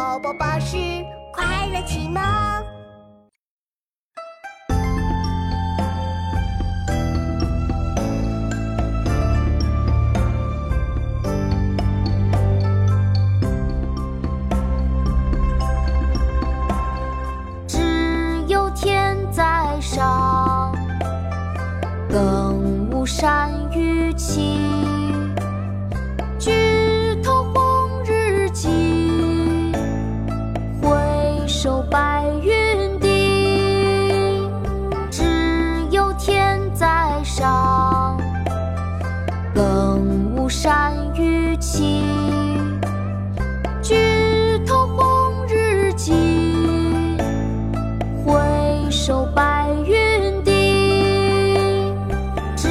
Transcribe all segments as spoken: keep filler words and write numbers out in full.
宝宝巴士快乐启蒙。只有天在上，更无山与青。手白云低，只有天在上，更无山与青。举头红日记，回首白云低。只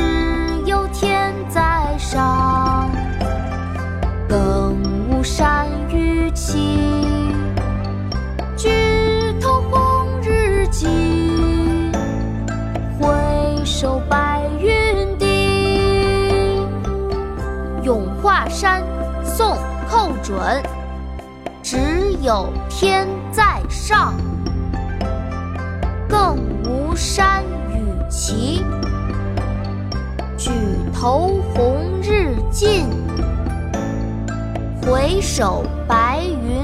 有天在上，更无山与青。手白云低。咏华山，宋·寇准。只有天在上，更无山与青。举头红日近，回首白云。